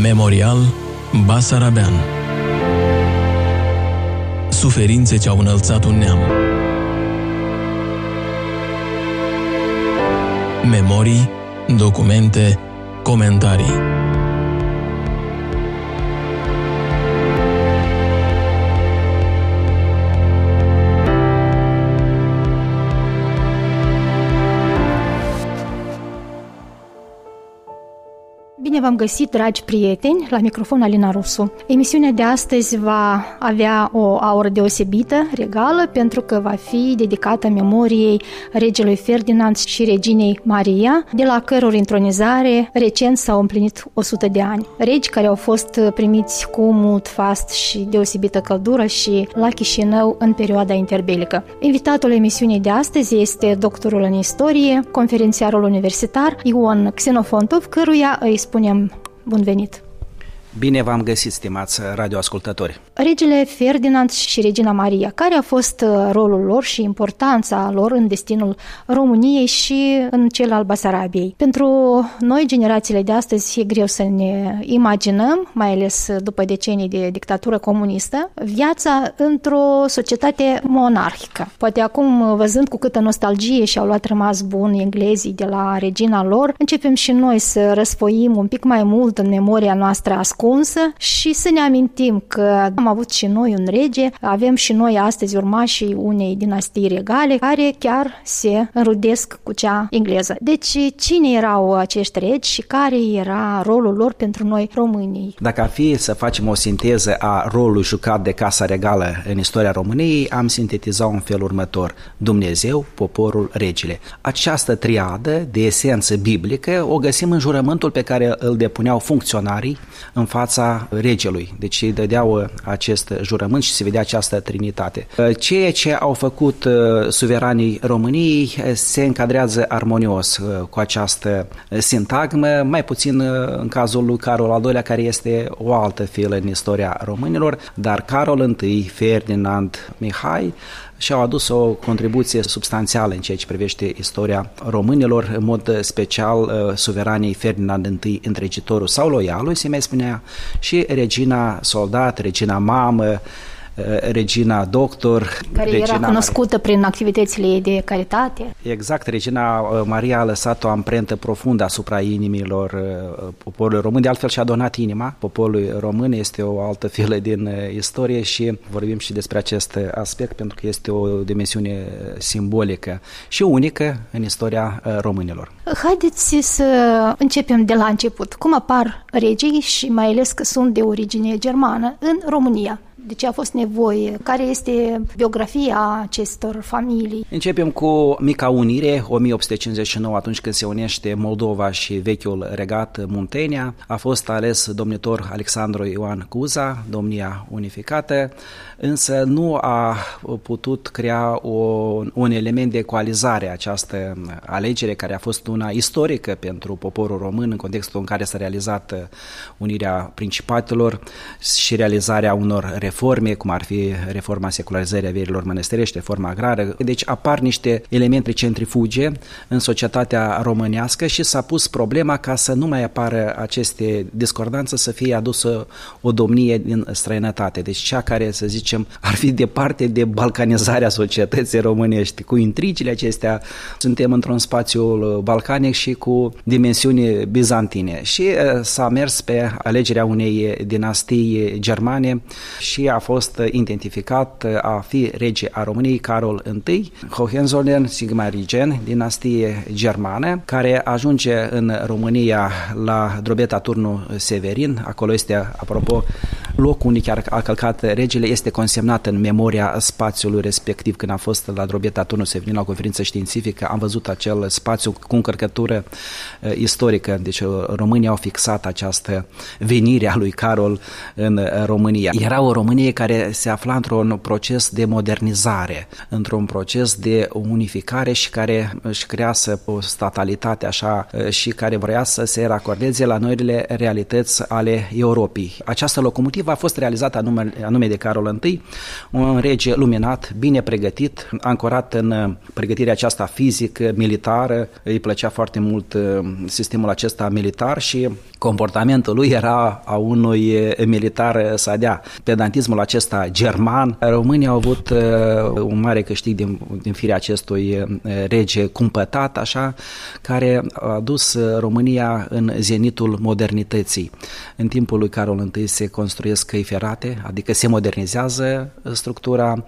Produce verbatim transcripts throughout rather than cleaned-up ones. Memorial Basarabean. Suferințe ce au înălțat un neam. Memorii, documente, comentarii. Bine v-am găsit, dragi prieteni, la microfon Alina Rusu. Emisiunea de astăzi va avea o aură deosebită, regală, pentru că va fi dedicată memoriei regelui Ferdinand și reginei Maria, de la căror intronizare recent s-au împlinit o sută de ani. Regi care au fost primiți cu mult fast și deosebită căldură și la Chișinău în perioada interbelică. Invitatul emisiunii de astăzi este doctorul în istorie, conferențiarul universitar Ion Xenofontov, căruia îi spunem bun venit! Bine v-am găsit, stimați radioascultători! Regele Ferdinand și regina Maria, care a fost rolul lor și importanța lor în destinul României și în cel al Basarabiei? Pentru noi, generațiile de astăzi, e greu să ne imaginăm, mai ales după decenii de dictatură comunistă, viața într-o societate monarhică. Poate acum, văzând cu câtă nostalgie și-au luat rămas bun englezii de la regina lor, începem și noi să răsfoim un pic mai mult în memoria noastră ascunsă și să ne amintim că am avut și noi un rege, avem și noi astăzi urmașii unei dinastii regale care chiar se înrudesc cu cea engleză. Deci cine erau acești regi și care era rolul lor pentru noi românii? Dacă ar fi să facem o sinteză a rolului jucat de Casa Regală în istoria României, am sintetizat în felul următor: Dumnezeu, poporul, regele. Această triadă de esență biblică o găsim în jurământul pe care îl depuneau funcționarii în fața regelui. Deci îi dădeau acest jurământ și se vedea această trinitate. Ceea ce au făcut suveranii României se încadrează armonios cu această sintagmă, mai puțin în cazul lui Carol al doilea, care este o altă filă în istoria românilor, dar Carol I, Ferdinand, Mihai și-au adus o contribuție substanțială în ceea ce privește istoria românilor, în mod special suveranii Ferdinand I, întregitorul sau loialul, se mai spunea, și regina soldat, regina mamă, regina doctor, care regina era cunoscută Maria prin activitățile ei de caritate. Exact, regina Maria a lăsat o amprentă profundă asupra inimilor poporului român, de altfel și-a donat inima poporului român, este o altă filă din istorie și vorbim și despre acest aspect pentru că este o dimensiune simbolică și unică în istoria românilor. Haideți să începem de la început. Cum apar regii și mai ales că sunt de origine germană în România? De ce a fost nevoie? Care este biografia acestor familii? Începem cu mica unire, o mie opt sute cincizeci și nouă, atunci când se unește Moldova și vechiul regat Muntenia. A fost ales domnitor Alexandru Ioan Cuza, domnia unificată, însă nu a putut crea o, un element de coalizare această alegere, care a fost una istorică pentru poporul român în contextul în care s-a realizat unirea principatelor și realizarea unor reforme reforme, cum ar fi reforma secularizării averilor mănăstirești, reforma agrară. Deci apar niște elemente centrifuge în societatea românească și s-a pus problema ca să nu mai apară aceste discordanțe, să fie adusă o domnie din străinătate. Deci cea care, să zicem, ar fi departe de balcanizarea societății românești. Cu intrigile acestea suntem într-un spațiu balcanic și cu dimensiuni bizantine. Și s-a mers pe alegerea unei dinastii germane și a fost identificat a fi rege a României Carol I, Hohenzollern-Sigmaringen, dinastie germană, care ajunge în România la drobeta Turnul Severin. Acolo este, apropo, locul unde chiar a călcat regele, este consemnat în memoria spațiului respectiv. Când a fost la drobeta Turnul Severin la o conferință științifică, am văzut acel spațiu cu încărcătură istorică. Deci România au fixat această venire a lui Carol în România. Era o Românie care se afla într-un proces de modernizare, într-un proces de unificare și care își crease o statalitate așa și care vrea să se racordeze la noile realități ale Europei. Această locomotivă a fost realizat anume, anume de Carol întâi, un rege luminat, bine pregătit, ancorat în pregătirea aceasta fizică, militară. Îi plăcea foarte mult sistemul acesta militar și comportamentul lui era a unui militar sadea. Pedantismul acesta german. Românii au avut un mare câștig din, din firea acestui rege cumpătat, așa, care a dus România în zenitul modernității. În timpul lui Carol întâi se construiesc căi ferate, adică se modernizează structura,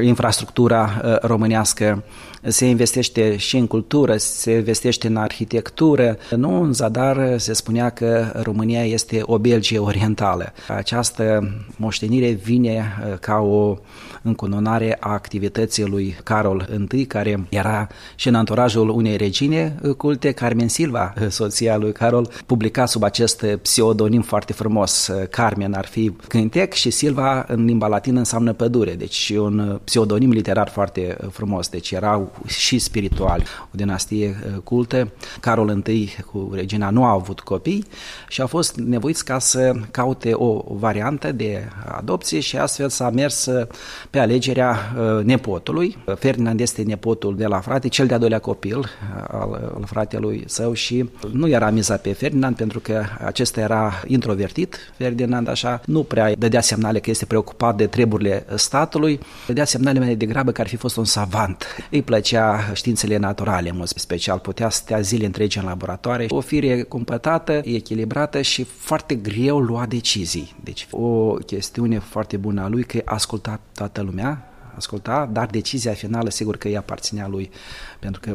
infrastructura românească, se investește și în cultură, se investește în arhitectură. Nu în zadar se spunea că România este o Belgie orientală. Această moștenire vine ca o încununare a activității lui Carol întâi, care era și în anturajul unei regine culte, Carmen Silva, soția lui Carol, publica sub acest pseudonim foarte frumos. Carmen ar fi cântec și Silva în limba latină înseamnă pădure, deci un pseudonim literar foarte frumos, deci erau și spirituali, o dinastie cultă. Carol întâi cu regina nu a avut copii și a fost nevoiți ca să caute o variantă de adopție și astfel s-a mers pe alegerea nepotului. Ferdinand este nepotul de la frate, cel de-a doilea copil al, al fratelui său și nu era miza pe Ferdinand pentru că acesta era introvertit. Ferdinand așa nu prea dădea semnale că este preocupat de treburile statului, dădea semnale mai degrabă că ar fi fost un savant. Îi plăcea științele naturale, în mod special, putea stea zile întregi în laboratoare. O fire cumpătată, echilibrată și foarte greu lua decizii. Deci o chestiune foarte bună a lui că asculta toată lumea, asculta, dar decizia finală sigur că îi aparținea lui, pentru că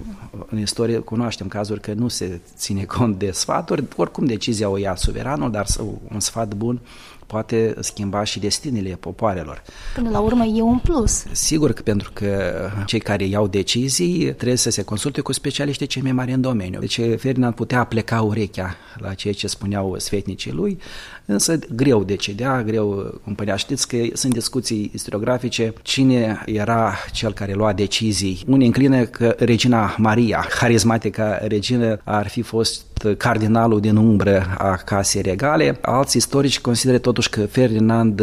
în istorie cunoaștem cazuri că nu se ține cont de sfaturi, oricum decizia o ia suveranul, dar un sfat bun poate schimba și destinile popoarelor. Până la urmă e un plus. Sigur că pentru că cei care iau decizii trebuie să se consulte cu specialiștii cei mai mari în domeniu. Deci Ferdinand putea pleca urechea la ceea ce spuneau sfetnicii lui, însă greu decidea, greu cumpărea. Știți că sunt discuții istoriografice, cine era cel care lua decizii. Unii înclină că regina Maria, harismatica regină, ar fi fost cardinalul din umbră a casei regale. Alți istorici consideră totuși că Ferdinand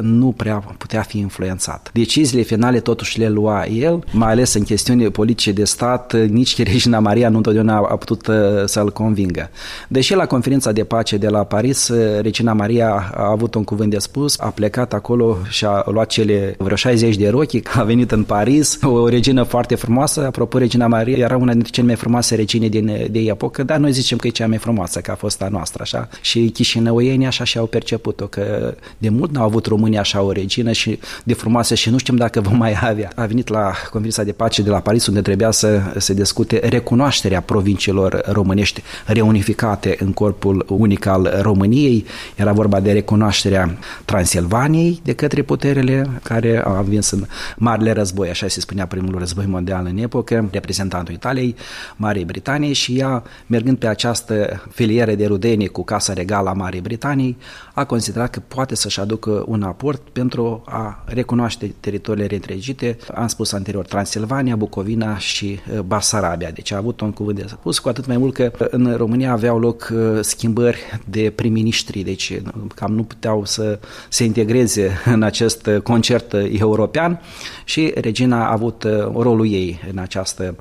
nu prea putea fi influențat. Deciziile finale totuși le lua el, mai ales în chestiuni politice de stat, nici regina Maria nu întotdeauna a putut să-l convingă. Deși la conferința de pace de la Paris, regina Maria a avut un cuvânt de spus, a plecat acolo și a luat cele vreo șaizeci de rochi, a venit în Paris, o regină foarte frumoasă, apropo, regina Maria era una dintre cele mai frumoase regine din, de epocă, dar noi zicem că e cea mai frumoasă, că a fost a noastră, așa. Și chișinăuienii așa și-au perceput-o, că de mult n-au avut România așa o regină și de frumoasă și nu știm dacă vom mai avea. A venit la conferința de pace de la Paris, unde trebuia să se discute recunoașterea provinciilor românești reunificate în corpul unic al României. Era vorba de recunoașterea Transilvaniei de către puterile care au învins în Marele Război, așa se spunea primul război mondial în epocă, reprezentantul Italiei, Marii Britanii, și ea, mergând pe această filieră de rudenie cu Casa Regală a Marii Britanii, a considerat că poate să-și aducă un aport pentru a recunoaște teritoriile reîntregite, am spus anterior, Transilvania, Bucovina și Basarabia. Deci a avut un cuvânt de spus, cu atât mai mult că în România aveau loc schimbări de prim-ministri, deci cam nu puteau să se integreze în acest concert european și regina a avut rolul ei în această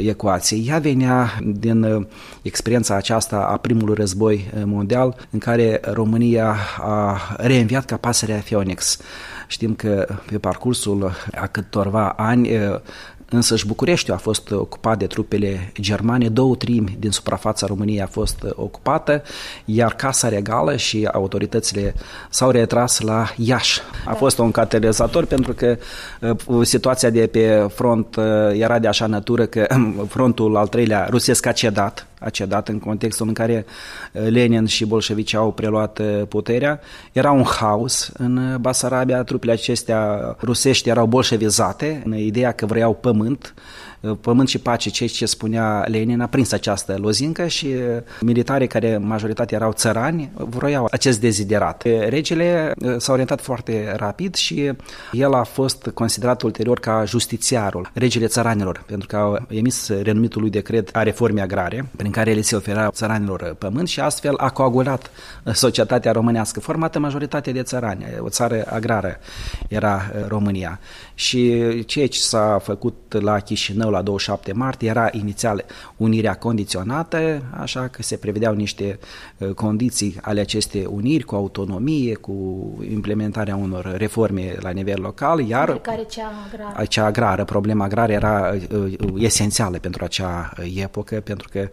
ecuație. Ea venea din experiența aceasta a primului război mondial, în care România a reînviat ca pasărea Phoenix. Știm că pe parcursul a câtorva ani însăși Bucureștiul a fost ocupat de trupele germane, două treimi din suprafața României a fost ocupată, iar Casa Regală și autoritățile s-au retras la Iași. A fost un catalizator pentru că situația de pe front era de așa natură că frontul al treilea rusesc a cedat, a cedat în contextul în care Lenin și bolșevicii au preluat puterea. Era un haos în Basarabia, trupele acestea rusești erau bolșevizate, în ideea că vreau pământ Pământ și pace, ceea ce spunea Lenin, a prins această lozincă și militarii, care majoritatea erau țărani, vroiau acest deziderat. Regele s-a orientat foarte rapid și el a fost considerat ulterior ca justițiarul, regele țăranilor, pentru că a emis renumitul lui decret a reformei agrare, prin care le se oferea țăranilor pământ și astfel a coagulat societatea românească, formată majoritatea de țărani. O țară agrară era România. Și ceea ce s-a făcut la Chișinău la douăzeci și șapte martie era inițial unirea condiționată, așa că se prevedeau niște condiții ale acestei uniri cu autonomie, cu implementarea unor reforme la nivel local, iar care cea agrară. Cea agrară, problema agrară era esențială pentru acea epocă, pentru că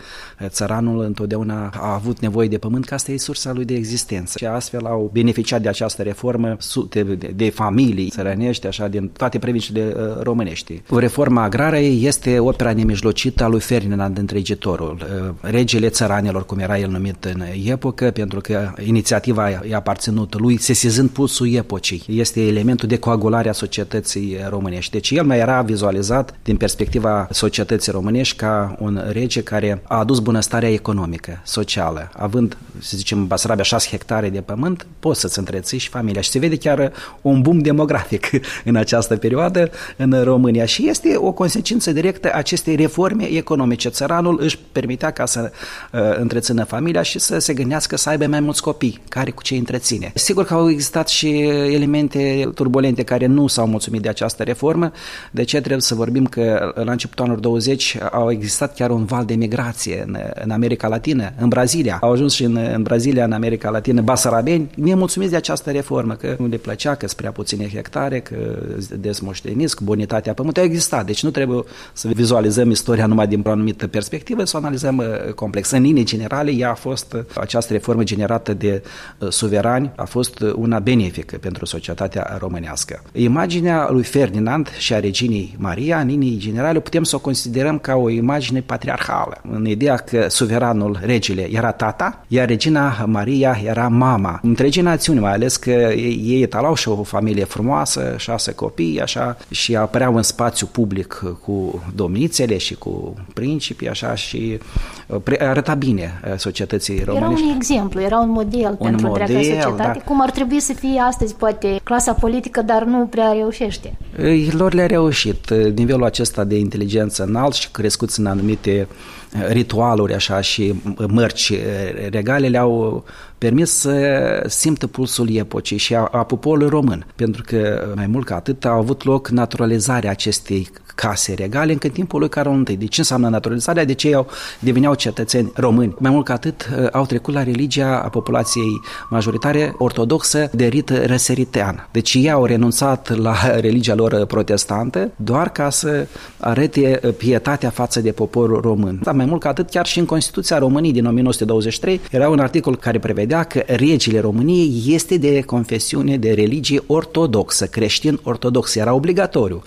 țăranul întotdeauna a avut nevoie de pământ, că asta e sursa lui de existență. Și astfel au beneficiat de această reformă sute de familii țărănești, așa, din toate provinciile românești. Reforma agrară este opera nemijlocită a lui Ferdinand Întregitorul, regele țăranilor, cum era el numit în epocă, pentru că inițiativa i-a aparținut lui, sesizând pulsul epocii. Este elementul de coagulare a societății românești. Deci el mai era vizualizat din perspectiva societății românești ca un rege care a adus bunăstarea economică, socială. Având, să zicem, Basarabia șase hectare de pământ, poți să-ți întreții și familia. Și se vede chiar un boom demografic în această această perioadă în România și este o consecință directă acestei reforme economice. Țăranul își permitea ca să uh, întrețină familia și să se gândească să aibă mai mulți copii, care cu ce întreține. Sigur că au existat și elemente turbulente care nu s-au mulțumit de această reformă, de ce trebuie să vorbim că la începutul anilor douăzeci au existat chiar un val de migrație în, în America Latină, în Brazilia. Au ajuns și în, în Brazilia, în America Latină, basarabeni nemulțumiți de această reformă, că nu le plăcea, că sunt prea puține hectare, că desmoșteniți, cu bonitatea pământului a existat. Deci nu trebuie să vizualizăm istoria numai din o anumită perspectivă, să o analizăm complex. În linii generale, ea a fost, această reformă generată de suverani, a fost una benefică pentru societatea românească. Imaginea lui Ferdinand și a reginei Maria, în linii generale, putem să o considerăm ca o imagine patriarhală, în ideea că suveranul, regele, era tata, iar regina Maria era mama. Întregii națiuni, mai ales că ei etalau și o familie frumoasă, șase copii, așa, și apăreau în spațiu public cu domnițele și cu principii, așa, și arăta bine societății românești. Era un exemplu, era un model un pentru model, întreaga societate, da. Cum ar trebui să fie astăzi, poate, clasa politică, dar nu prea reușește. Lor le-a reușit nivelul acesta de inteligență înalt și crescuți în anumite ritualuri, așa, și mărci regale le-au permis să simtă pulsul epocii și a, a poporului român, pentru că mai mult ca atât a avut loc naturalizarea acestei case regale încât timpul lui Carol întâi. De ce înseamnă naturalizarea? De ce au deveneau cetățeni români? Mai mult ca atât au trecut la religia a populației majoritare ortodoxă de rit răsăritean. Deci ei au renunțat la religia lor protestantă doar ca să arete pietatea față de poporul român. Dar mai mult ca atât, chiar și în Constituția României din o mie nouă sute douăzeci și trei era un articol care prevedea că regele României este de confesiune, de religie ortodoxă, creștin-ortodox, era obligatoriu.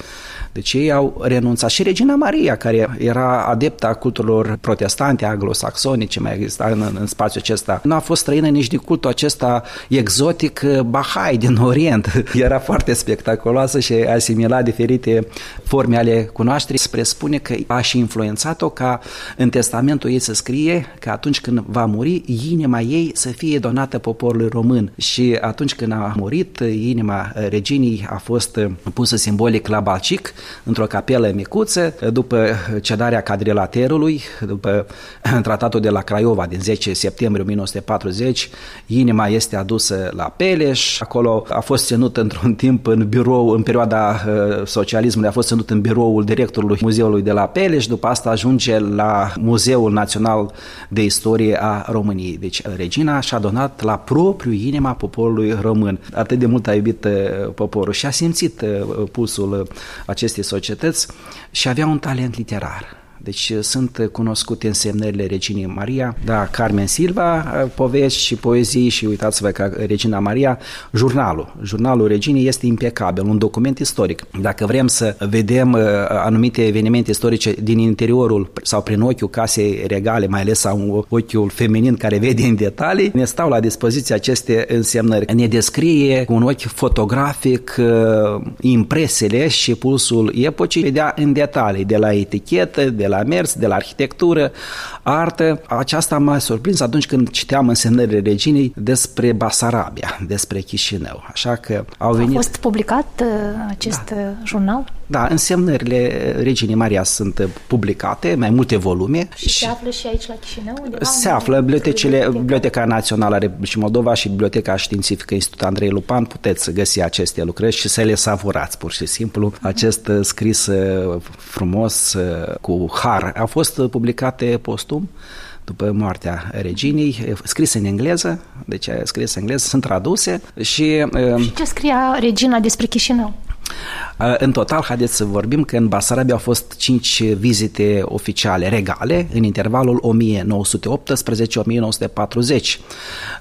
Deci ei au renunțat. Și regina Maria, care era adepta culturilor protestante, anglosaxonice, ce mai exista în, în spațiul acesta, nu a fost străină nici de cultul acesta exotic bahai din Orient. Era foarte spectaculoasă și asimila diferite forme ale cunoașterii. Se presupune că a și influențat-o ca în testamentul ei să scrie că atunci când va muri, inima ei să fie donată poporului român. Și atunci când a murit, inima reginii a fost pusă simbolic la Balcic, într-o capelă micuță, după cedarea Cadrilaterului, după tratatul de la Craiova din zece septembrie o mie nouă sute patruzeci, inima este adusă la Peleș, acolo a fost ținută într-un timp în birou, în perioada socialismului, a fost ținut în biroul directorului muzeului de la Peleș, după asta ajunge la Muzeul Național de Istorie a României. Deci regina și-a donat la propriu inima poporului român. Atât de mult a iubit poporul și a simțit pulsul acestei societăți și avea un talent literar. Deci sunt cunoscute însemnările reginei Maria, da, Carmen Silva, povești și poezii și uitați-vă că regina Maria, jurnalul. Jurnalul reginei este impecabil, un document istoric. Dacă vrem să vedem anumite evenimente istorice din interiorul sau prin ochiul casei regale, mai ales sau ochiul feminin care vede în detalii, ne stau la dispoziție aceste însemnări. Ne descrie cu un ochi fotografic impresiile și pulsul epocii, vedea în detalii, de la etichetă, de la mers, de la arhitectură, artă. Aceasta m-a surprins atunci când citeam însemnările reginei despre Basarabia, despre Chișinău. Așa că au venit... A fost publicat acest da. jurnal? Da, însemnările reginei Maria sunt publicate, mai multe volume. Și, și se află și aici la Chișinău? Undeva? Se află bibliotecile, Biblioteca Națională a Republicii Moldova și Biblioteca Științifică Institut Andrei Lupan. Puteți găsi aceste lucrări și să le savurați pur și simplu. Acest scris frumos cu har au fost publicate postum după moartea reginei, scris în engleză, deci scris în engleză, sunt traduse și... Și ce scria regina despre Chișinău? În total, haideți să vorbim că în Basarabia au fost cinci vizite oficiale regale în intervalul o mie nouă sute optsprezece - o mie nouă sute patruzeci.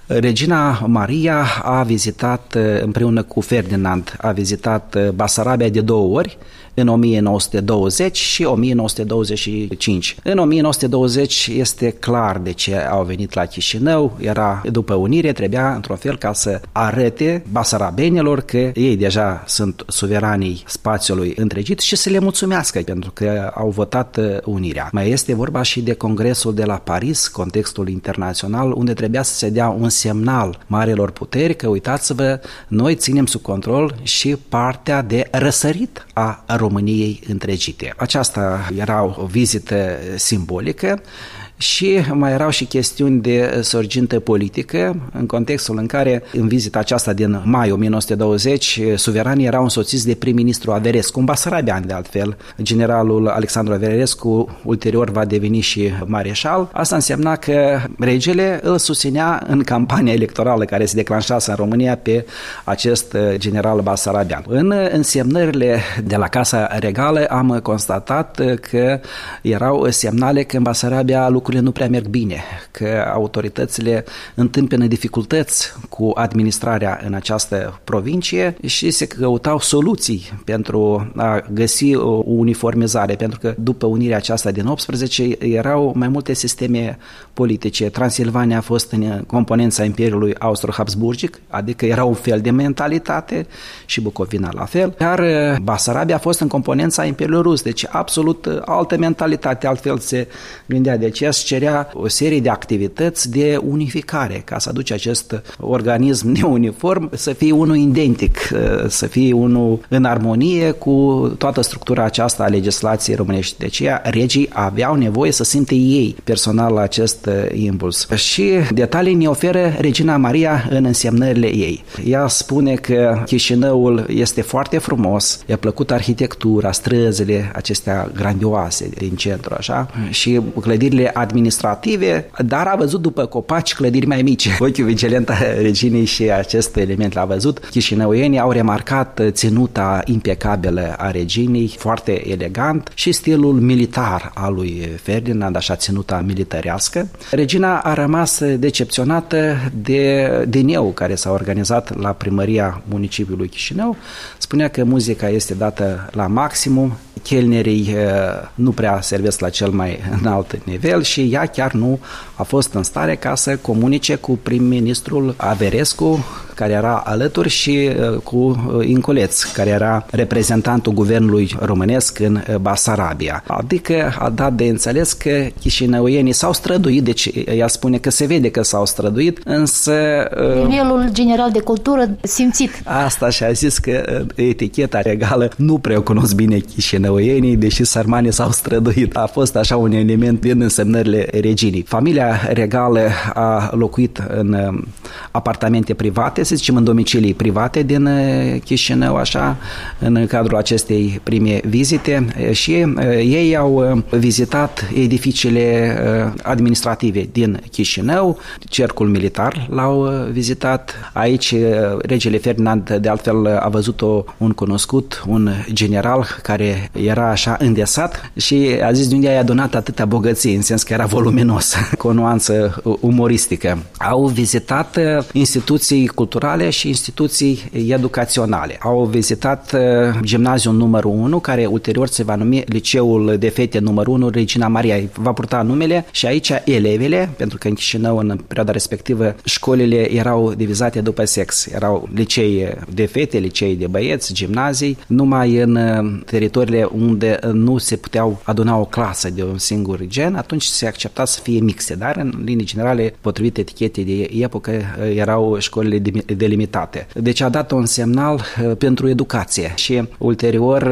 Regina Maria a vizitat împreună cu Ferdinand, a vizitat Basarabia de două ori, în o mie nouă sute douăzeci și o mie nouă sute douăzeci și cinci. În o mie nouă sute douăzeci este clar de ce au venit la Chișinău, era după unire, trebuia într-un fel ca să arate basarabenilor că ei deja sunt suveranii spațiului întregit și să le mulțumească pentru că au votat unirea. Mai este vorba și de Congresul de la Paris, contextul internațional, unde trebuia să se dea un semnal marelor puteri că uitați-vă, noi ținem sub control și partea de răsărit a României întregite. Aceasta era o vizită simbolică și mai erau și chestiuni de sorgintă politică, în contextul în care, în vizita aceasta din mai o mie nouă sute douăzeci, suveranii erau însoțiți de prim-ministru Averescu, un basarabian de altfel. Generalul Alexandru Averescu ulterior va deveni și mareșal. Asta însemna că regele îl susținea în campania electorală care se declanșase în România pe acest general basarabian. În însemnările de la Casa Regală am constatat că erau semnale că în Basarabia lucrurile nu prea merg bine, că autoritățile întâmpină dificultăți cu administrarea în această provincie și se căutau soluții pentru a găsi o uniformizare, pentru că după unirea aceasta din optsprezece erau mai multe sisteme politice. Transilvania a fost în componența Imperiului Austro-Habsburgic, adică era un fel de mentalitate și Bucovina la fel, iar Basarabia a fost în componența Imperiului Rus, deci absolut altă mentalitate, altfel se gândea, de aceea se cerea o serie de activități de unificare, ca să aduce acest organism neuniform să fie unul identic, să fie unul în armonie cu toată structura aceasta a legislației românești. De aceea regii aveau nevoie să simte ei personal la acest impuls. Și detalii ne oferă regina Maria în însemnările ei. Ea spune că Chișinăul este foarte frumos, i-a plăcut arhitectura, străzile acestea grandioase din centru, așa, și clădirile administrative, dar a văzut după copaci clădiri mai mici. Ochiul vigilent a reginei și acest element l-a văzut. Chișinăuienii au remarcat ținuta impecabilă a reginei, foarte elegant, și stilul militar al lui Ferdinand, așa ținuta militarească. Regina a rămas decepționată de diniul care s-a organizat la primăria municipiului Chișinău. Spunea că muzica este dată la maximum, chelnerii nu prea servesc la cel mai înalt nivel și ea chiar nu a fost în stare ca să comunice cu prim-ministrul Averescu, care era alături, și cu Inculeț, care era reprezentantul guvernului românesc în Basarabia. Adică a dat de înțeles că chișinăuienii s-au străduit, deci ea spune că se vede că s-au străduit, însă... Nivelul general de cultură simțit. Asta și-a zis că eticheta regală nu prea cunosc bine Chișinău, deși sărmanii s-au străduit. A fost așa un element din însemnările reginii. Familia regală a locuit în apartamente private, să zicem, în domicilii private din Chișinău, așa, în cadrul acestei prime vizite, și ei au vizitat edificiile administrative din Chișinău, cercul militar l-au vizitat. Aici regele Ferdinand, de altfel, a văzut-o un cunoscut, un general care era așa îndesat și a zis de unde ai adunat atâtea bogății, în sens că era voluminos, cu o nuanță umoristică. Au vizitat instituții culturale și instituții educaționale. Au vizitat gimnaziul numărul unu, care ulterior se va numi Liceul de Fete numărul unu, Regina Maria, va purta numele, și aici elevele, pentru că în Chișinău în perioada respectivă școlile erau divizate după sex, erau licee de fete, licee de băieți, gimnazii, numai în teritoriile unde nu se puteau aduna o clasă de un singur gen, atunci se accepta să fie mixte, dar în linii generale, potrivit etichetei de epocă, erau școlile delimitate. Deci a dat un semnal pentru educație și ulterior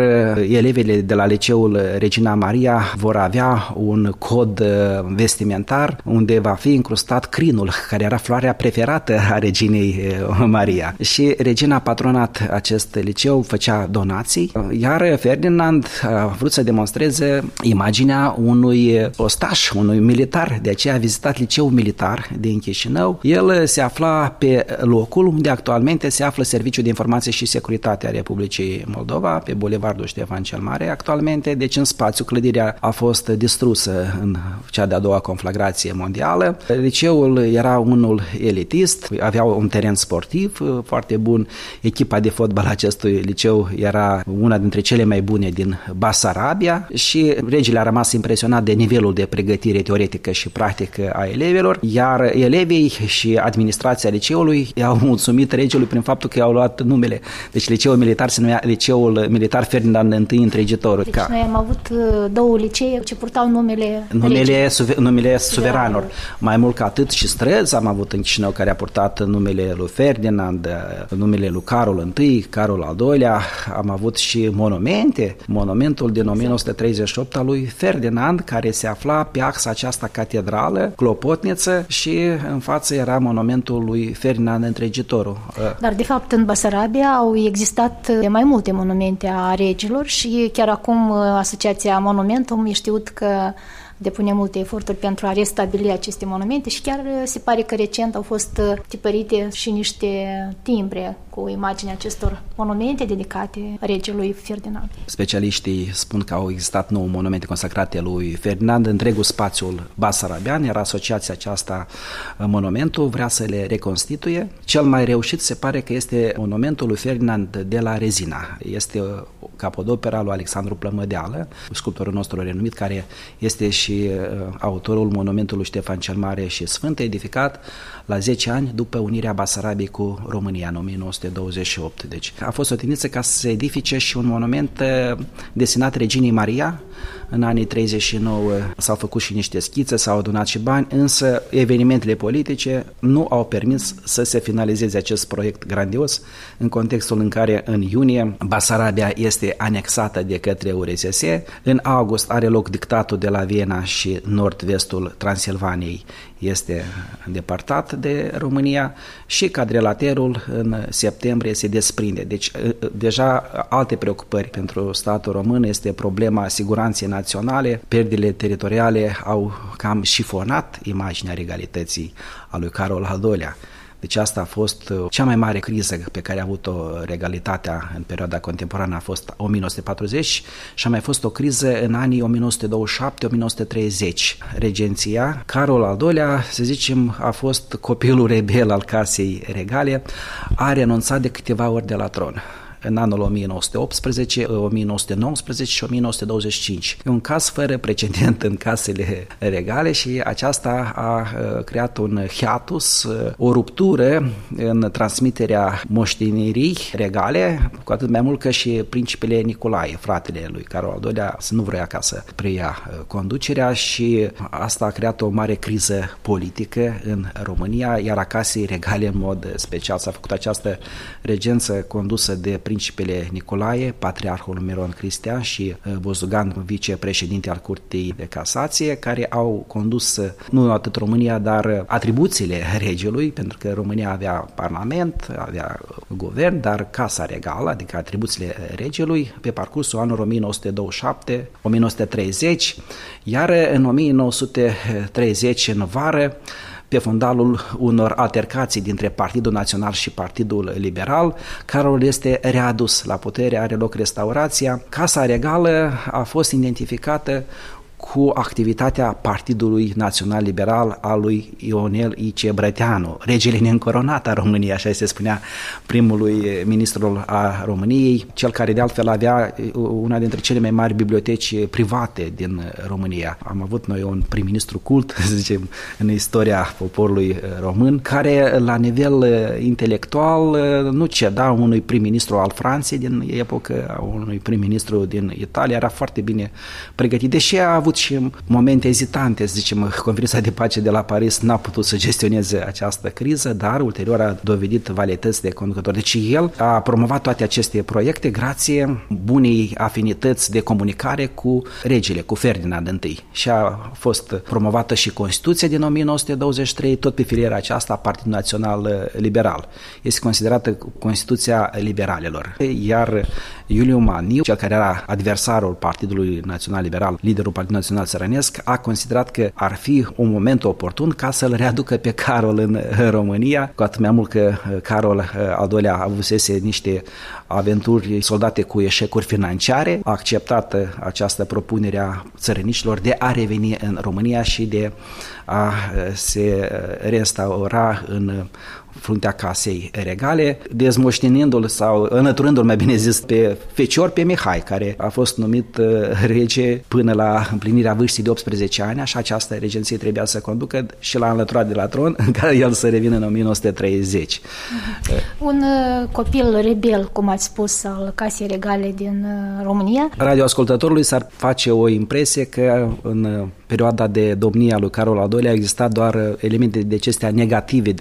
elevele de la Liceul Regina Maria vor avea un cod vestimentar unde va fi incrustat crinul, care era floarea preferată a reginei Maria. Și regina a patronat acest liceu, făcea donații, iar Ferdinand a vrut să demonstreze imaginea unui ostaș, unui militar, de aceea a vizitat liceul militar din Chișinău. El se afla pe locul unde actualmente se află Serviciul de Informație și Securitate a Republicii Moldova, pe bulevardul Ștefan cel Mare actualmente, deci în spațiu clădirea a fost distrusă în cea de-a doua conflagrație mondială. Liceul era unul elitist, avea un teren sportiv foarte bun, echipa de fotbal acestui liceu era una dintre cele mai bune din Basarabia și regele a rămas impresionat de nivelul de pregătire teoretică și practică a elevilor, iar elevii și administrația liceului i-au mulțumit regelui prin faptul că i-au luat numele. Deci liceul militar se numea Liceul Militar Ferdinand I Întregitorul. Deci ca... noi am avut două licee ce purtau numele numele, suve, numele suveranilor. Mai mult ca atât și străzi am avut în Chișinău care a purtat numele lui Ferdinand, numele lui Carol I, Carol al doilea-lea. Am avut și monumente, monumentul din o mie nouă sute treizeci și opt al lui Ferdinand, care se afla pe axa aceasta catedrală, clopotniță, și în față era monumentul lui Ferdinand Întregitorul. Dar de fapt în Basarabia au existat mai multe monumente a regilor și chiar acum Asociația Monumentum e știut că depune multe eforturi pentru a restabili aceste monumente și chiar se pare că recent au fost tipărite și niște timbre cu imaginea acestor monumente dedicate regelui Ferdinand. Specialiștii spun că au existat nouă monumente consacrate lui Ferdinand. Întregul spațiul basarabian, iar asociația aceasta monumentul vrea să le reconstituie. Cel mai reușit se pare că este monumentul lui Ferdinand de la Rezina. Este capodopera lui Alexandru Plămădeală, sculptorul nostru renumit, care este și și autorul monumentului Ștefan cel Mare și Sfânt, edificat la zece ani după unirea Basarabiei cu România în o mie nouă sute douăzeci și opt. Deci a fost o tendință ca să se edifice și un monument destinat reginei Maria. În anii treizeci și nouă s-au făcut și niște schițe, s-au adunat și bani, însă evenimentele politice nu au permis să se finalizeze acest proiect grandios, în contextul în care în iunie Basarabia este anexată de către U R S S, în august are loc dictatul de la Viena și nord-vestul Transilvaniei este îndepărtat de România și quadrilaterul în septembrie se desprinde. Deci deja alte preocupări pentru statul român este problema siguranței naționale, pierderile teritoriale au cam șifonat imaginea regalității a lui Carol al doilea-lea. Deci asta a fost cea mai mare criză pe care a avut-o regalitatea în perioada contemporană, a fost o mie nouă sute patruzeci și a mai fost o criză în anii o mie nouă sute douăzeci și șapte - o mie nouă sute treizeci. Regenția Carol al doilea-lea, să zicem, a fost copilul rebel al casei regale, a renunțat de câteva ori de la tron. În anul o mie nouă sute optsprezece, o mie nouă sute nouăsprezece și o mie nouă sute douăzeci și cinci. E un caz fără precedent în casele regale și aceasta a creat un hiatus, o ruptură în transmiterea moștenirii regale, cu atât mai mult că și principele Nicolae, fratele lui Carol al doilea-lea, nu vrea ca să preia conducerea și asta a creat o mare criză politică în România, iar a casei regale în mod special s-a făcut această regență condusă de principele Nicolae, Patriarhul Miron Cristian și Buzdugan, vicepreședinte al Curții de Casație, care au condus nu atât România, dar atribuțiile regelui, pentru că România avea parlament, avea guvern, dar Casa Regală, adică atribuțiile regelui, pe parcursul anului o mie nouă sute douăzeci și șapte - o mie nouă sute treizeci, iar în o mie nouă sute treizeci, în vară, pe fundalul unor altercații dintre Partidul Național și Partidul Liberal, Carol este readus la putere, are loc restaurația. Casa Regală a fost identificată cu activitatea Partidului Național Liberal al lui Ionel I C. Brătianu, regele neîncoronat a României, așa se spunea primului ministrul a României, cel care de altfel avea una dintre cele mai mari biblioteci private din România. Am avut noi un prim-ministru cult, să zicem, în istoria poporului român, care la nivel intelectual nu ceda unui prim-ministru al Franței din epocă, unui prim-ministru din Italia, era foarte bine pregătit, deși a avut și momente ezitante, să zicem, conferința de pace de la Paris n-a putut să gestioneze această criză, dar ulterior a dovedit varietăți de conducători. Deci el a promovat toate aceste proiecte grație bunei afinități de comunicare cu regele, cu Ferdinand întâi. Și a fost promovată și Constituția din o mie nouă sute douăzeci și trei, tot pe filiera aceasta a Partidul Național Liberal. Este considerată Constituția Liberalilor. Iar Iuliu Maniu, cel care era adversarul Partidului Național Liberal, liderul Partidul Național Țărănesc, a considerat că ar fi un moment oportun ca să-l readucă pe Carol în România, cu atât mai mult că Carol al doilea avusese niște aventuri soldate cu eșecuri financiare, a acceptat această propunere a țărăniștilor de a reveni în România și de a se restaura în fruntea Casei Regale, dezmoștenindu-l sau înăturându-l, mai bine zis, pe fecior, pe Mihai, care a fost numit rege până la împlinirea vârstei de optsprezece ani, așa această regenție trebuia să conducă și l-a înlăturat de la tron, în care el să revină în o mie nouă sute treizeci. Un copil rebel, cum ați spus, al Casei Regale din România. Radioascultătorului s-ar face o impresie că în perioada de domnie a lui Carol al doilea a existat doar elemente de acestea negative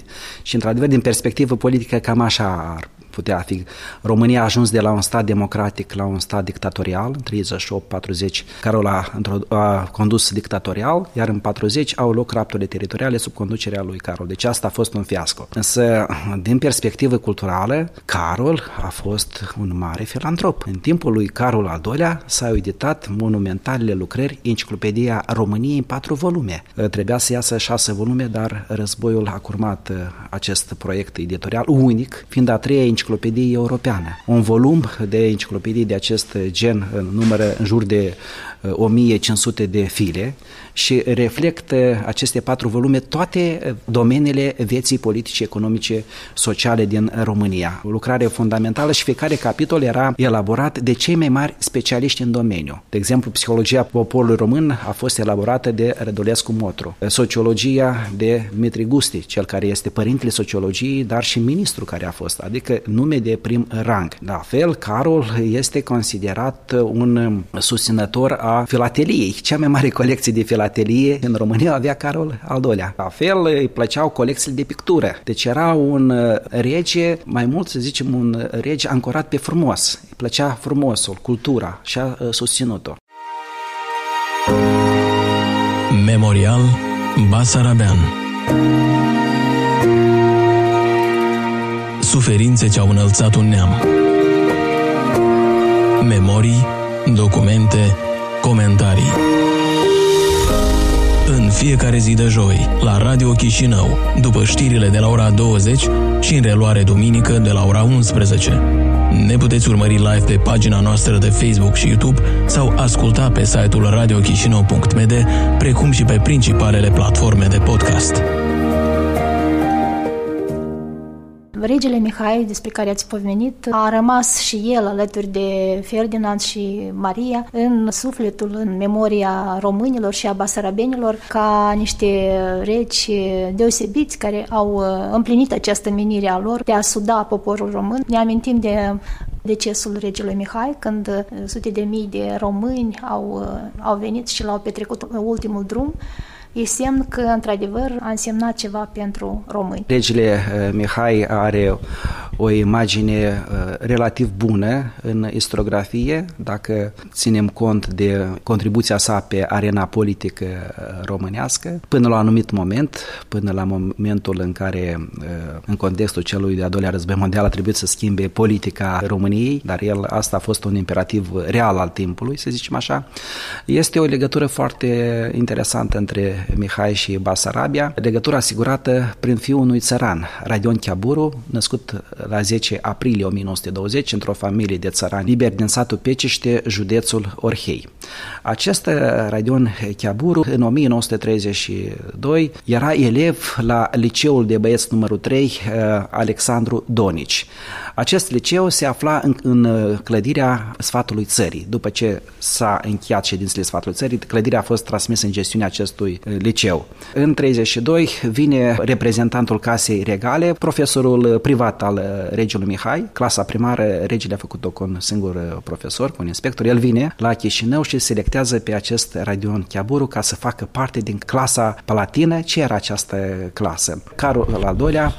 și, într-adevăr, din perspectivă politică, cam așa ar putea fi. România a ajuns de la un stat democratic la un stat dictatorial, în treizeci și opt - patruzeci, Carol a, a condus dictatorial, iar în patruzeci au loc rapturile teritoriale sub conducerea lui Carol. Deci asta a fost un fiasco. Însă, din perspectivă culturală, Carol a fost un mare filantrop. În timpul lui Carol al doilea s-au editat monumentalele lucrări Enciclopedia României în patru volume. Trebuia să iasă șase volume, dar războiul a curmat acest proiect editorial unic, fiind a treia enciclopedie enciclopedie europeană. Un volum de enciclopedii de acest gen numără în jur de o mie cinci sute de file și reflectă aceste patru volume toate domeniile vieții politice, economice, sociale din România. O lucrare fundamentală și fiecare capitol era elaborat de cei mai mari specialiști în domeniu. De exemplu, psihologia poporului român a fost elaborată de Rădulescu Motru, sociologia de Dimitrie Gusti, cel care este părintele sociologiei, dar și ministru care a fost, adică nume de prim rang. La fel, Carol este considerat un susținător a filateliei. Cea mai mare colecție de filatelie în România avea Carol al doilea. La fel, îi plăceau colecțiile de pictură. Deci era un rege, mai mult să zicem un rege ancorat pe frumos. Îi plăcea frumosul, cultura și a susținut-o. Memorial Basarabean. Suferințe ce au înălțat un neam. Memorii, documente, comentarii. În fiecare zi de joi, la Radio Chișinău, după știrile de la ora douăzeci și în reluare duminică de la ora unsprezece. Ne puteți urmări live pe pagina noastră de Facebook și YouTube sau asculta pe site-ul radio chișinău punct m d, precum și pe principalele platforme de podcast. Regele Mihai, despre care ați pomenit, a rămas și el alături de Ferdinand și Maria în sufletul, în memoria românilor și a basarabenilor, ca niște regi deosebiți care au împlinit această menire a lor de a suda poporul român. Ne amintim de decesul regelui Mihai, când sute de mii de români au, au venit și l-au petrecut ultimul drum. E semn că, într-adevăr, a însemnat ceva pentru români. Regele Mihai are o imagine relativ bună în istoriografie, dacă ținem cont de contribuția sa pe arena politică românească, până la un anumit moment, până la momentul în care, în contextul celui de-a doilea război mondial, a trebuit să schimbe politica României, dar el, asta a fost un imperativ real al timpului, să zicem așa. Este o legătură foarte interesantă între Mihai și Basarabia, legătură asigurată prin fiul unui țăran, Radion Chiaburu, născut la zece aprilie o mie nouă sute douăzeci într-o familie de țărani liberi din satul Peciște, județul Orhei. Acest Radion Chiaburu în o mie nouă sute treizeci și doi era elev la liceul de băieți numărul trei Alexandru Donici. Acest liceu se afla în, în clădirea Sfatului Țării. După ce s-a încheiat ședințele Sfatului Țării, clădirea a fost transmisă în gestiunea acestui liceu. În treizeci și doi vine reprezentantul casei regale, profesorul privat al regiului Mihai. Clasa primară, regele a făcut-o cu un singur profesor, cu un inspector. El vine la Chișinău și selectează pe acest Radion Chiaburu ca să facă parte din clasa palatină. Ce era această clasă? Carol al doilea,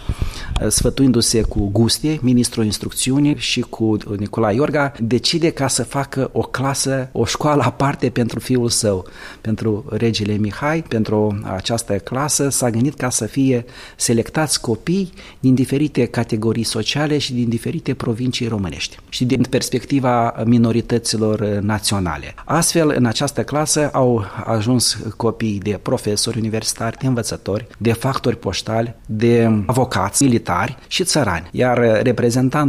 sfătuindu-se cu Gusti, ministrul instrucțiunii, și cu Nicolae Iorga, decide ca să facă o clasă, o școală aparte pentru fiul său, pentru regele Mihai. Pentru această clasă s-a gândit ca să fie selectați copii din diferite categorii sociale și din diferite provincii românești și din perspectiva minorităților naționale. Astfel, în această clasă au ajuns copii de profesori universitari, de învățători, de factori poștali, de avocați, militari și țărani. Iar reprezentantul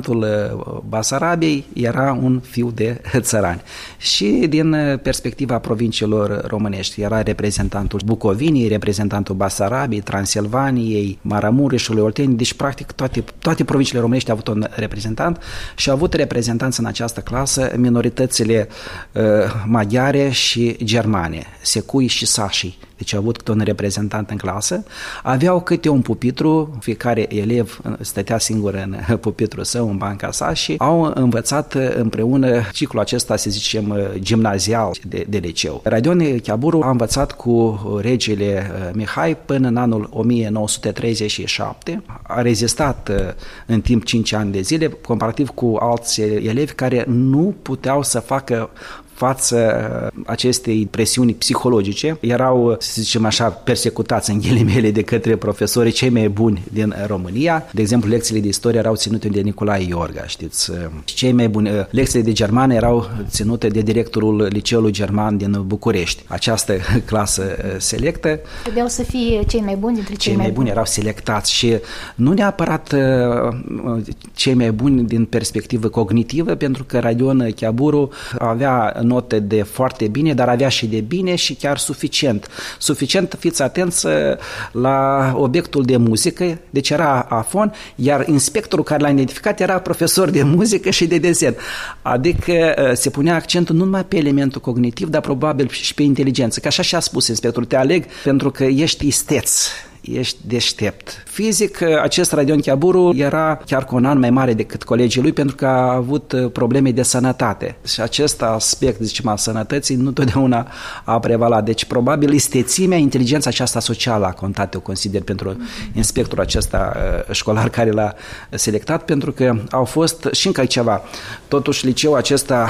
Basarabiei era un fiu de țărani. Și din perspectiva provinciilor românești era reprezentantul Bucovinii, reprezentantul Basarabiei, Transilvaniei, Maramureșului, Olteniei, deci practic toate, toate provinciile românești au avut un reprezentant și au avut reprezentanți în această clasă minoritățile uh, maghiare și germane, secui și sașii. Deci au avut câte un reprezentant în clasă, aveau câte un pupitru, fiecare elev stătea singur în pupitrul său, în banca sa, și au învățat împreună ciclul acesta, să zicem, gimnazial de, de liceu. Radion Chiaburu a învățat cu regele Mihai până în anul o mie nouă sute treizeci și șapte, a rezistat în timp cinci ani de zile, comparativ cu alți elevi care nu puteau să facă față acestei presiuni psihologice. Erau, să zicem așa, persecutați, în ghilimele, de către profesorii cei mai buni din România. De exemplu, lecțiile de istorie erau ținute de Nicolae Iorga, știți, cei mai buni. Lecțiile de germană erau ținute de directorul Liceului German din București. Această clasă selectă trebuiau să fie cei mai buni dintre cei, cei mai buni. buni. Erau selectați și nu neapărat cei mai buni din perspectivă cognitivă, pentru că Radion Chiaburu avea note de foarte bine, dar avea și de bine și chiar suficient. Suficient, fiți atenți la obiectul de muzică, deci era afon, iar inspectorul care l-a identificat era profesor de muzică și de desen. Adică se punea accentul nu numai pe elementul cognitiv, dar probabil și pe inteligență. Că așa și-a spus inspectorul, te aleg pentru că ești isteț, ești deștept. Fizic, acest Radion Chiaburu era chiar cu un an mai mare decât colegii lui, pentru că a avut probleme de sănătate. Și acest aspect, zicem, al sănătății nu totdeauna a prevalat. Deci, probabil, istețimea, inteligența aceasta socială a contat, eu consider, pentru inspectorul acesta școlar care l-a selectat, pentru că au fost și încă ceva. Totuși, liceul acesta,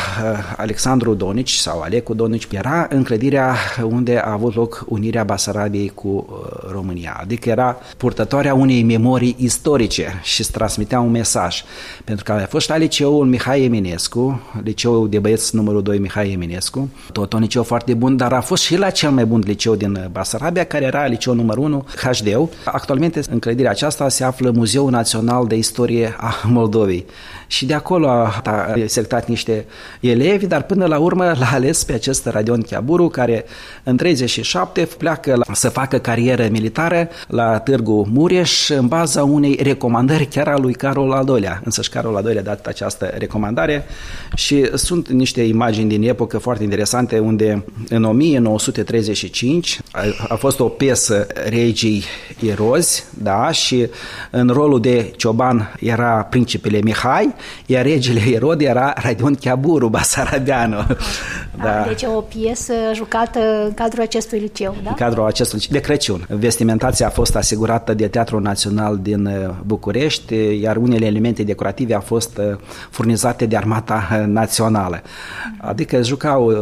Alexandru Donici sau Alecu Donici, era în clădirea unde a avut loc unirea Basarabiei cu România. Adică era purtătoarea unei memorii istorice și îți transmitea un mesaj. Pentru că a fost la liceul Mihai Eminescu, liceul de băieți numărul doi Mihai Eminescu, tot un liceu foarte bun, dar a fost și la cel mai bun liceu din Basarabia, care era liceul numărul unu, H D U. Actualmente, în clădirea aceasta se află Muzeul Național de Istorie a Moldovei. Și de acolo a selectat niște elevi, dar până la urmă l-a ales pe acest Radion Chiaburu, care în treizeci și șapte pleacă la, să facă carieră militară la Târgu Mureș, în baza unei recomandări chiar a lui Carol al doilea. Însăși Carol al doilea a dat această recomandare și sunt niște imagini din epocă foarte interesante, unde în o mie nouă sute treizeci și cinci a, a fost o piesă regii Irozi, da, și în rolul de cioban era principele Mihai, iar regele Irod era Radion Chiaburu, basarabeanu. Da, da. Deci o piesă jucată în cadrul acestui liceu, da? În cadrul acestui liceu, de Crăciun, vestimentat decorația a fost asigurată de Teatrul Național din București, iar unele elemente decorative au fost furnizate de Armata Națională. Adică jucau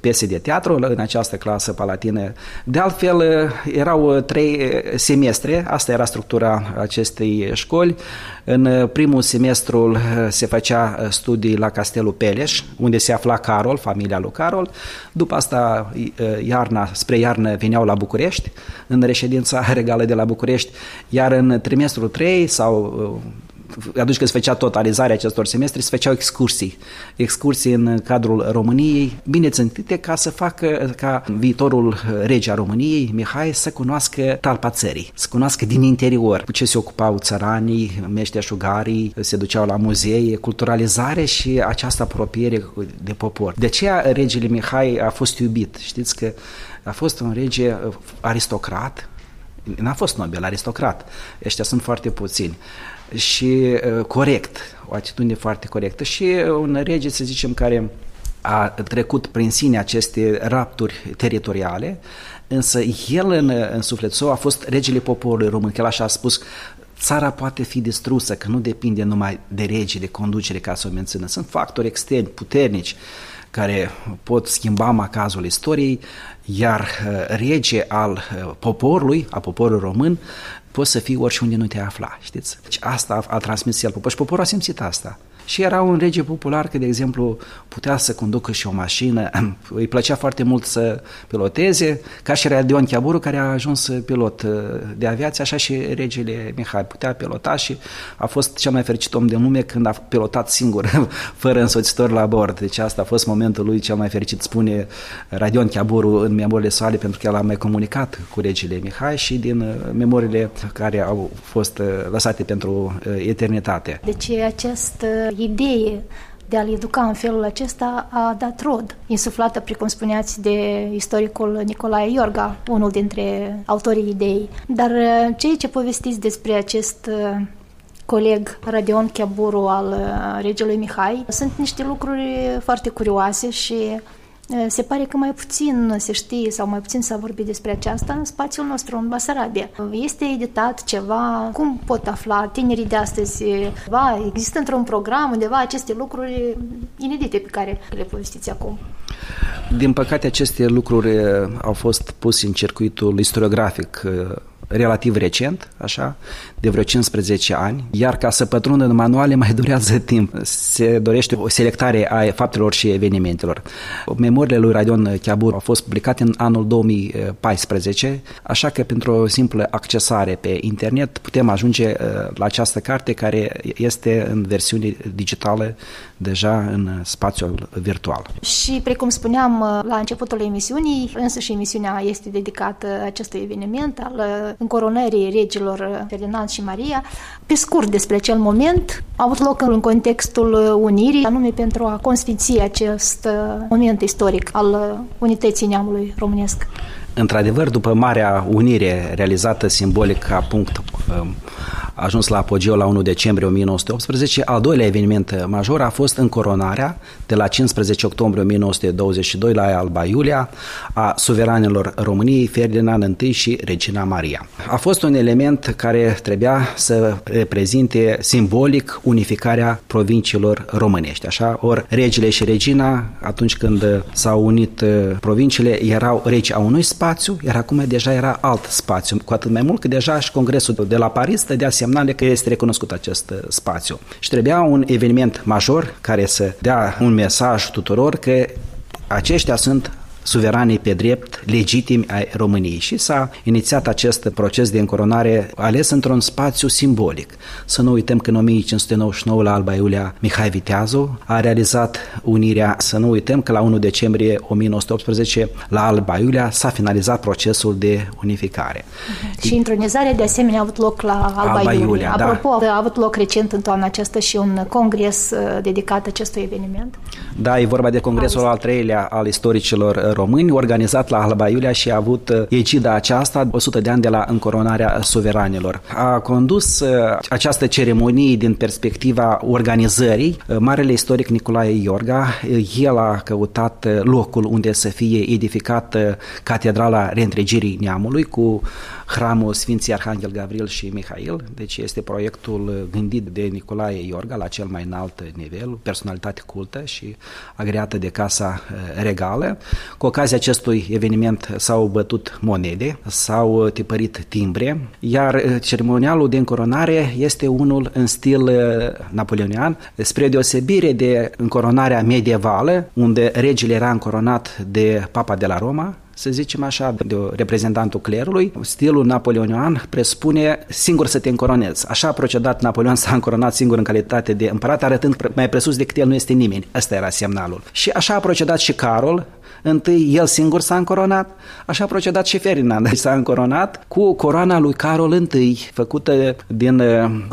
piese de teatru în această clasă palatină. De altfel, erau trei semestre, asta era structura acestei școli. În primul semestru se făcea studii la Castelul Peleș, unde se afla Carol, familia lui Carol. După asta, iarna, spre iarnă, veneau la București, în reședința regală de la București, iar în trimestrul trei sau atunci când se făcea totalizarea acestor semestre, se făceau excursii. Excursii în cadrul României, bine țintite ca să facă ca viitorul rege a României, Mihai, să cunoască talpa țării, să cunoască din interior cu ce se ocupau țăranii, meșteșugarii, se duceau la muzee, culturalizare și această apropiere de popor. De aceea regele Mihai a fost iubit. Știți că a fost un rege aristocrat, n-a fost nobil, aristocrat. Ăștia sunt foarte puțini. Și corect, o atitudine foarte corectă și un rege, să zicem, care a trecut prin sine aceste rapturi teritoriale, însă el în, în sufletul său a fost regele poporului român, că el așa a spus: țara poate fi distrusă, că nu depinde numai de rege, de conducere ca să o mențină. Sunt factori externi, puternici, care pot schimba macazul istoriei, iar rege al poporului, a poporului român, poți să fii oriunde nu te afla, știți? Deci asta a, a transmis el poporul și poporul a simțit asta. Și era un rege popular că, de exemplu, putea să conducă și o mașină, îi plăcea foarte mult să piloteze, ca și Radion Chiaburu, care a ajuns pilot de aviație, așa și regele Mihai putea pilota și a fost cel mai fericit om din lume când a pilotat singur, fără însoțitor la bord. Deci asta a fost momentul lui cel mai fericit, spune Radion Chiaburu în memoriile sale, pentru că el a mai comunicat cu regele Mihai și din memoriile care au fost lăsate pentru eternitate. Deci acest idee de a-l educa în felul acesta a dat rod, insuflată, precum spuneați, de istoricul Nicolae Iorga, unul dintre autorii ideii. Dar ceea ce povestiți despre acest coleg Radion Chiaburu al regelui Mihai sunt niște lucruri foarte curioase și se pare că mai puțin se știe sau mai puțin s-a vorbit despre aceasta în spațiul nostru, în Basarabia. Este editat ceva? Cum pot afla tinerii de astăzi? Va, există într-un program undeva aceste lucruri inedite pe care le povestiți acum? Din păcate, aceste lucruri au fost puse în circuitul istoriografic relativ recent, așa, de vreo cincisprezece ani, iar ca să pătrundă în manuale mai durează timp. Se dorește o selectare a faptelor și evenimentelor. Memoriile lui Radion Chiaburu au fost publicate în anul două mii paisprezece, așa că pentru o simplă accesare pe internet putem ajunge la această carte care este în versiune digitală deja în spațiul virtual. Și precum spuneam la începutul emisiunii, însă și emisiunea este dedicată acestui eveniment al încoronării regilor Ferdinand și Maria. Pe scurt despre acel moment, a avut loc în contextul unirii, anume pentru a consfinți acest moment istoric al unității neamului românesc. Într-adevăr, după Marea Unire realizată simbolic ca punct ajuns la apogeu la unu decembrie o mie nouă sute optsprezece, al doilea eveniment major a fost încoronarea de la cincisprezece octombrie o mie nouă sute douăzeci și doi la Alba Iulia a suveranilor României Ferdinand întâi și Regina Maria. A fost un element care trebuia să reprezinte simbolic unificarea provinciilor românești. Așa, ori regele și regina, atunci când s-au unit provinciile, erau regi a unui spațiu, iar acum deja era alt spațiu, cu atât mai mult că deja și Congresul de la Paris dădea semnale că este recunoscut acest spațiu. Și trebuia un eveniment major care să dea un mesaj tuturor că aceștia sunt suveranii pe drept, legitimi ai României. Și s-a inițiat acest proces de încoronare ales într-un spațiu simbolic. Să nu uităm că în o mie cinci sute nouăzeci și nouă la Alba Iulia Mihai Viteazu a realizat unirea. Să nu uităm că la unu decembrie o mie nouă sute optsprezece la Alba Iulia s-a finalizat procesul de unificare. Și intronizarea de asemenea a avut loc la Alba, Alba Iulia. Iulia. Apropo, da, a avut loc recent în toamna aceasta și un congres dedicat acestui eveniment. Da, e vorba de congresul al treilea al istoricilor români, organizat la Alba Iulia și a avut egida aceasta o sută de ani de la încoronarea suveranilor. A condus această ceremonie din perspectiva organizării marele istoric Nicolae Iorga. El a căutat locul unde să fie edificată Catedrala Reîntregirii Neamului cu Hramul Sfinții Arhanghel Gavril și Mihail. Deci este proiectul gândit de Nicolae Iorga la cel mai înalt nivel, personalitate cultă și agreată de Casa Regală. Cu ocazia acestui eveniment s-au bătut monede, s-au tipărit timbre, iar ceremonialul de încoronare este unul în stil napoleonian, spre deosebire de încoronarea medievală, unde regele era încoronat de Papa de la Roma, să zicem așa, de reprezentantul clerului. Stilul napoleonian presupune singur să te încoronezi. Așa a procedat Napoleon, s-a încoronat singur în calitate de împărat, arătând mai presus decât el nu este nimeni. Asta era semnalul. Și așa a procedat și Carol. Întâi el singur s-a încoronat, așa a procedat și Ferdinand. S-a încoronat cu coroana lui Carol I, făcută din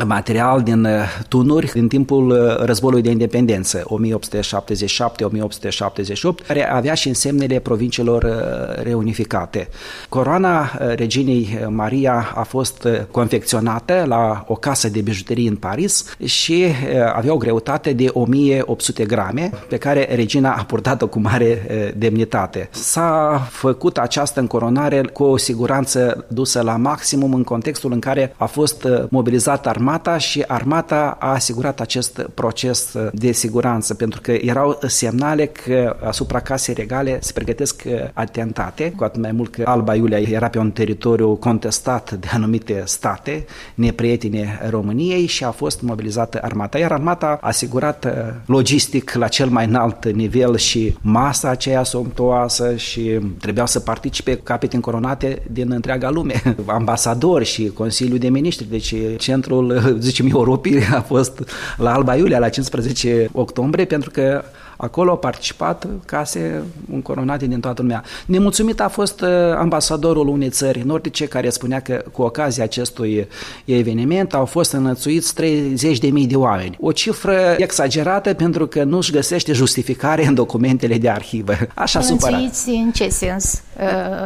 material, din tunuri, din timpul războiului de independență, o mie opt sute șaptezeci și șapte - o mie opt sute șaptezeci și opt, care avea și însemnele provinciilor reunificate. Coroana reginei Maria a fost confecționată la o casă de bijuterii în Paris și avea o greutate de o mie opt sute grame, pe care regina a purtat-o cu mare demnitate. S-a făcut această încoronare cu o siguranță dusă la maximum în contextul în care a fost mobilizată armata și armata a asigurat acest proces de siguranță, pentru că erau semnale că asupra casei regale se pregătesc atentate, cu atât mai mult că Alba Iulia era pe un teritoriu contestat de anumite state neprietene României și a fost mobilizată armata. Iar armata a asigurat logistic la cel mai înalt nivel și masa aceea somptuoasă și trebuiau să participe capete încoronate din întreaga lume, ambasadori și Consiliul de Miniștri. Deci centrul, zicem, Europei a fost la Alba Iulia la cincisprezece octombrie, pentru că acolo au participat case încoronate din toată lumea. Nemulțumit a fost ambasadorul unei țări nordice care spunea că cu ocazia acestui eveniment au fost înlățuiți treizeci de mii de oameni. O cifră exagerată pentru că nu își găsește justificare în documentele de arhivă. Așa supărat. În ce sens?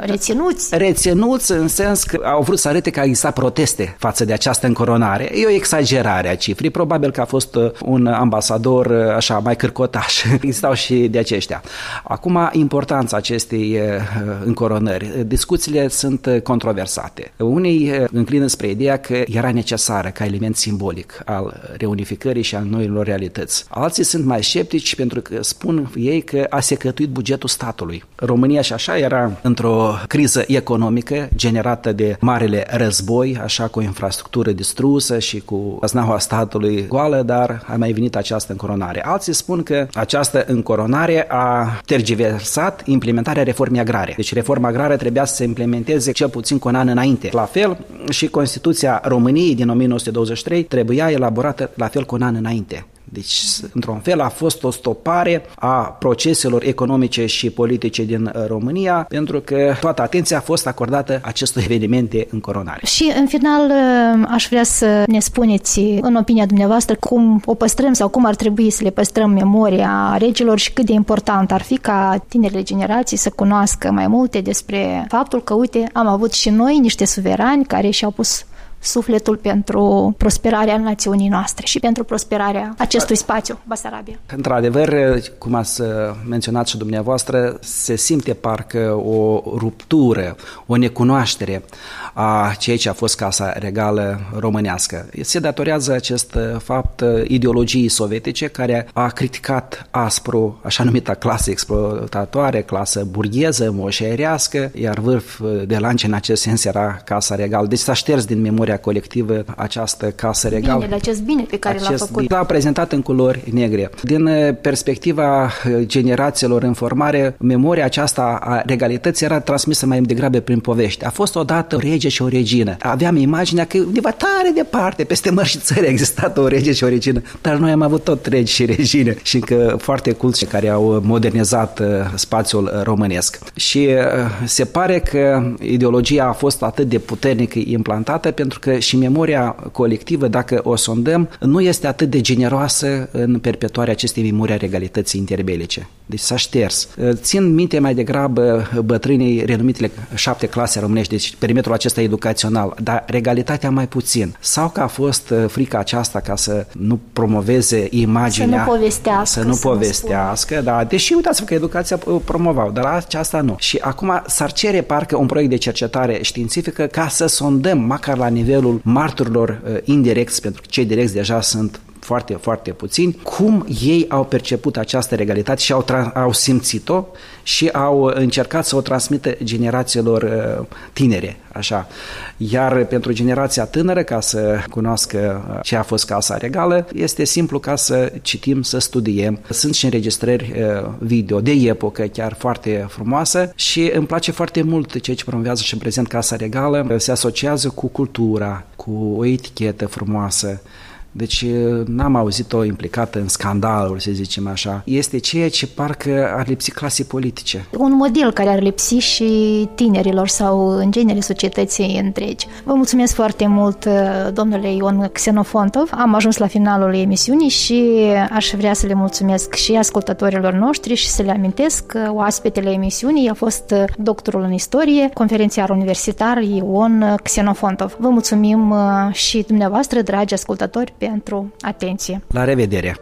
Reținuți? Reținuți în sens că au vrut să arate că exista proteste față de această încoronare. E o exagerare a cifrei. Probabil că a fost un ambasador așa mai cârcotaș. Existau și de aceștia. Acum, importanța acestei încoronări. Discuțiile sunt controversate. Unii înclină spre ideea că era necesară ca element simbolic al reunificării și al noilor realități. Alții sunt mai sceptici pentru că spun ei că a secătuit bugetul statului. România și așa era într-o criză economică generată de marele război, așa cu o infrastructură distrusă și cu aznaua statului goală, dar a mai venit această încoronare. Alții spun că această încoronare a tergiversat implementarea reformei agrare. Deci reforma agrară trebuia să se implementeze cel puțin cu un an înainte. La fel și Constituția României din o mie nouă sute douăzeci și trei trebuia elaborată la fel cu un an înainte. Deci, într-un fel, a fost o stopare a proceselor economice și politice din România, pentru că toată atenția a fost acordată acestor evenimente în coronare. Și, în final, aș vrea să ne spuneți, în opinia dumneavoastră, cum o păstrăm sau cum ar trebui să le păstrăm memoria regilor și cât de important ar fi ca tinerile generații să cunoască mai multe despre faptul că, uite, am avut și noi niște suverani care și-au pus sufletul pentru prosperarea națiunii noastre și pentru prosperarea acestui spațiu, Basarabia. Într-adevăr, cum ați menționat și dumneavoastră, se simte parcă o ruptură, o necunoaștere a ceea ce a fost Casa Regală românească. Se datorează acest fapt ideologiei sovietice, care a criticat aspru așa numita clasă exploatatoare, clasă burgheză, moșerească, iar vârf de lance în acest sens era Casa Regală. Deci s-a șters din memoria colectivă această casă regală. Binele, acest bine pe care acest l-a făcut. L-a prezentat în culori negre. Din perspectiva generațiilor în formare, memoria aceasta a regalității era transmisă mai degrabă prin povești. A fost odată un rege și o regină. Aveam imaginea că undeva tare departe, peste mări și țări, a existat o rege și o regină, dar noi am avut tot regi și regine și încă foarte culți care au modernizat spațiul românesc. Și se pare că ideologia a fost atât de puternic implantată pentru că și memoria colectivă, dacă o sondăm, nu este atât de generoasă în perpetuarea acestei memori a regalității interbelice. Deci s-a șters. Țin minte mai degrabă bătrânii renumitele șapte clase românești, deci perimetrul acesta educațional, dar regalitatea mai puțin. Sau că a fost frica aceasta ca să nu promoveze imaginea, să nu povestească, să nu povestească să nu da, deși uitați-vă că educația promovau, dar aceasta nu. Și acum s-ar cere parcă un proiect de cercetare științifică ca să sondăm, măcar la nivelul martorilor indirecți, pentru că cei direcți deja sunt foarte, foarte puțini, cum ei au perceput această regalitate și au, au simțit-o și au încercat să o transmită generațiilor uh, tinere, așa. Iar pentru generația tânără, ca să cunoască ce a fost casa regală, este simplu ca să citim, să studiem. Sunt și înregistrări uh, video de epocă, chiar foarte frumoasă, și îmi place foarte mult ceea ce promovează și în prezent casa regală. Se asociază cu cultura, cu o etichetă frumoasă. Deci n-am auzit-o implicată în scandaluri, să zicem așa. Este ceea ce parcă ar lipsi clasei politice. Un model care ar lipsi și tinerilor sau în genere societății întregi. Vă mulțumesc foarte mult, domnule Ion Xenofontov. Am ajuns la finalul emisiunii și aș vrea să le mulțumesc și ascultătorilor noștri și să le amintesc că oaspetele emisiunii a fost doctorul în istorie, conferențiar universitar Ion Xenofontov. Vă mulțumim și dumneavoastră, dragi ascultători, pentru atenție. La revedere!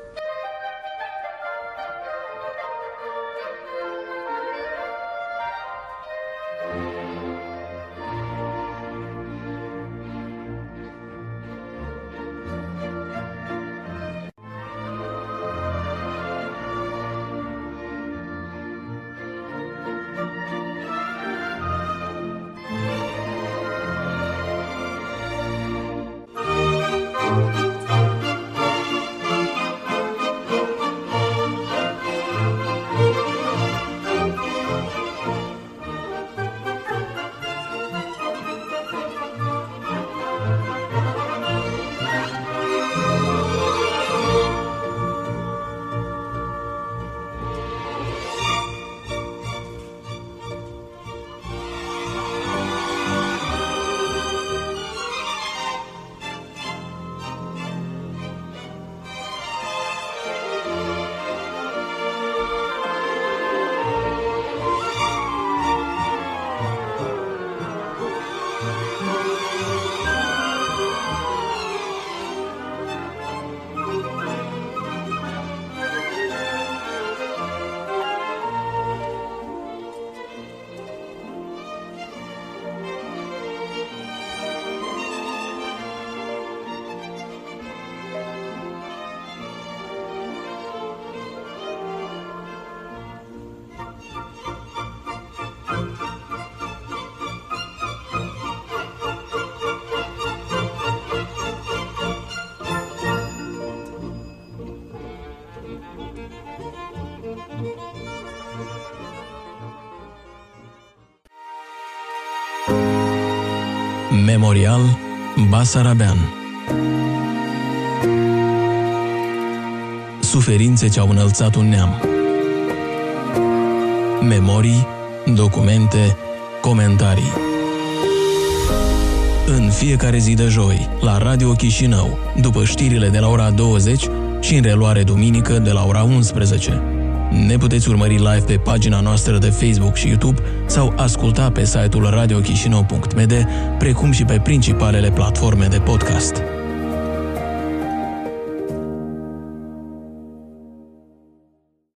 Memorial Basarabean. Suferințe ce au înălțat un neam. Memorii, documente, comentarii. În fiecare zi de joi, la Radio Chișinău, după știrile de la ora douăzeci și în reluare duminică de la ora unsprezece. Ne puteți urmări live pe pagina noastră de Facebook și YouTube sau asculta pe site-ul radio chișinău punct m d, precum și pe principalele platforme de podcast.